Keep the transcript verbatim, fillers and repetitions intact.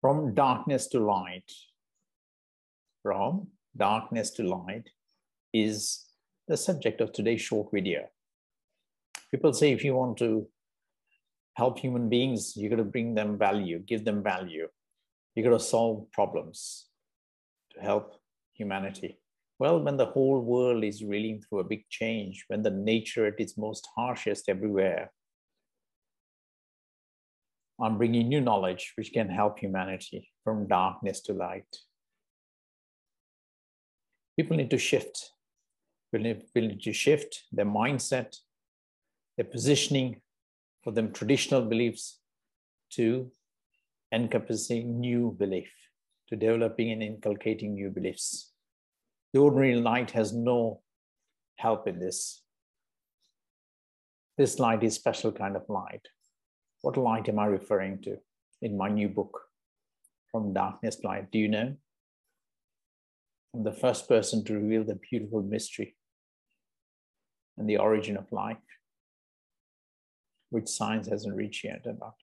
from darkness to light, from darkness to light is the subject of today's short video. People say if you want to help human beings, you got to bring them value, give them value. You got to solve problems to help humanity. Well, when the whole world is reeling through a big change, when the nature at its most harshest everywhere, I'm bringing new knowledge which can help humanity from darkness to light. People need to shift. People need to shift their mindset, their positioning for them traditional beliefs to encompassing new belief, to developing and inculcating new beliefs. The ordinary light has no help in this. This light is a special kind of light. What light am I referring to in my new book, From Darkness to Light? Do you know? I'm the first person to reveal the beautiful mystery and the origin of life, which science hasn't reached yet about.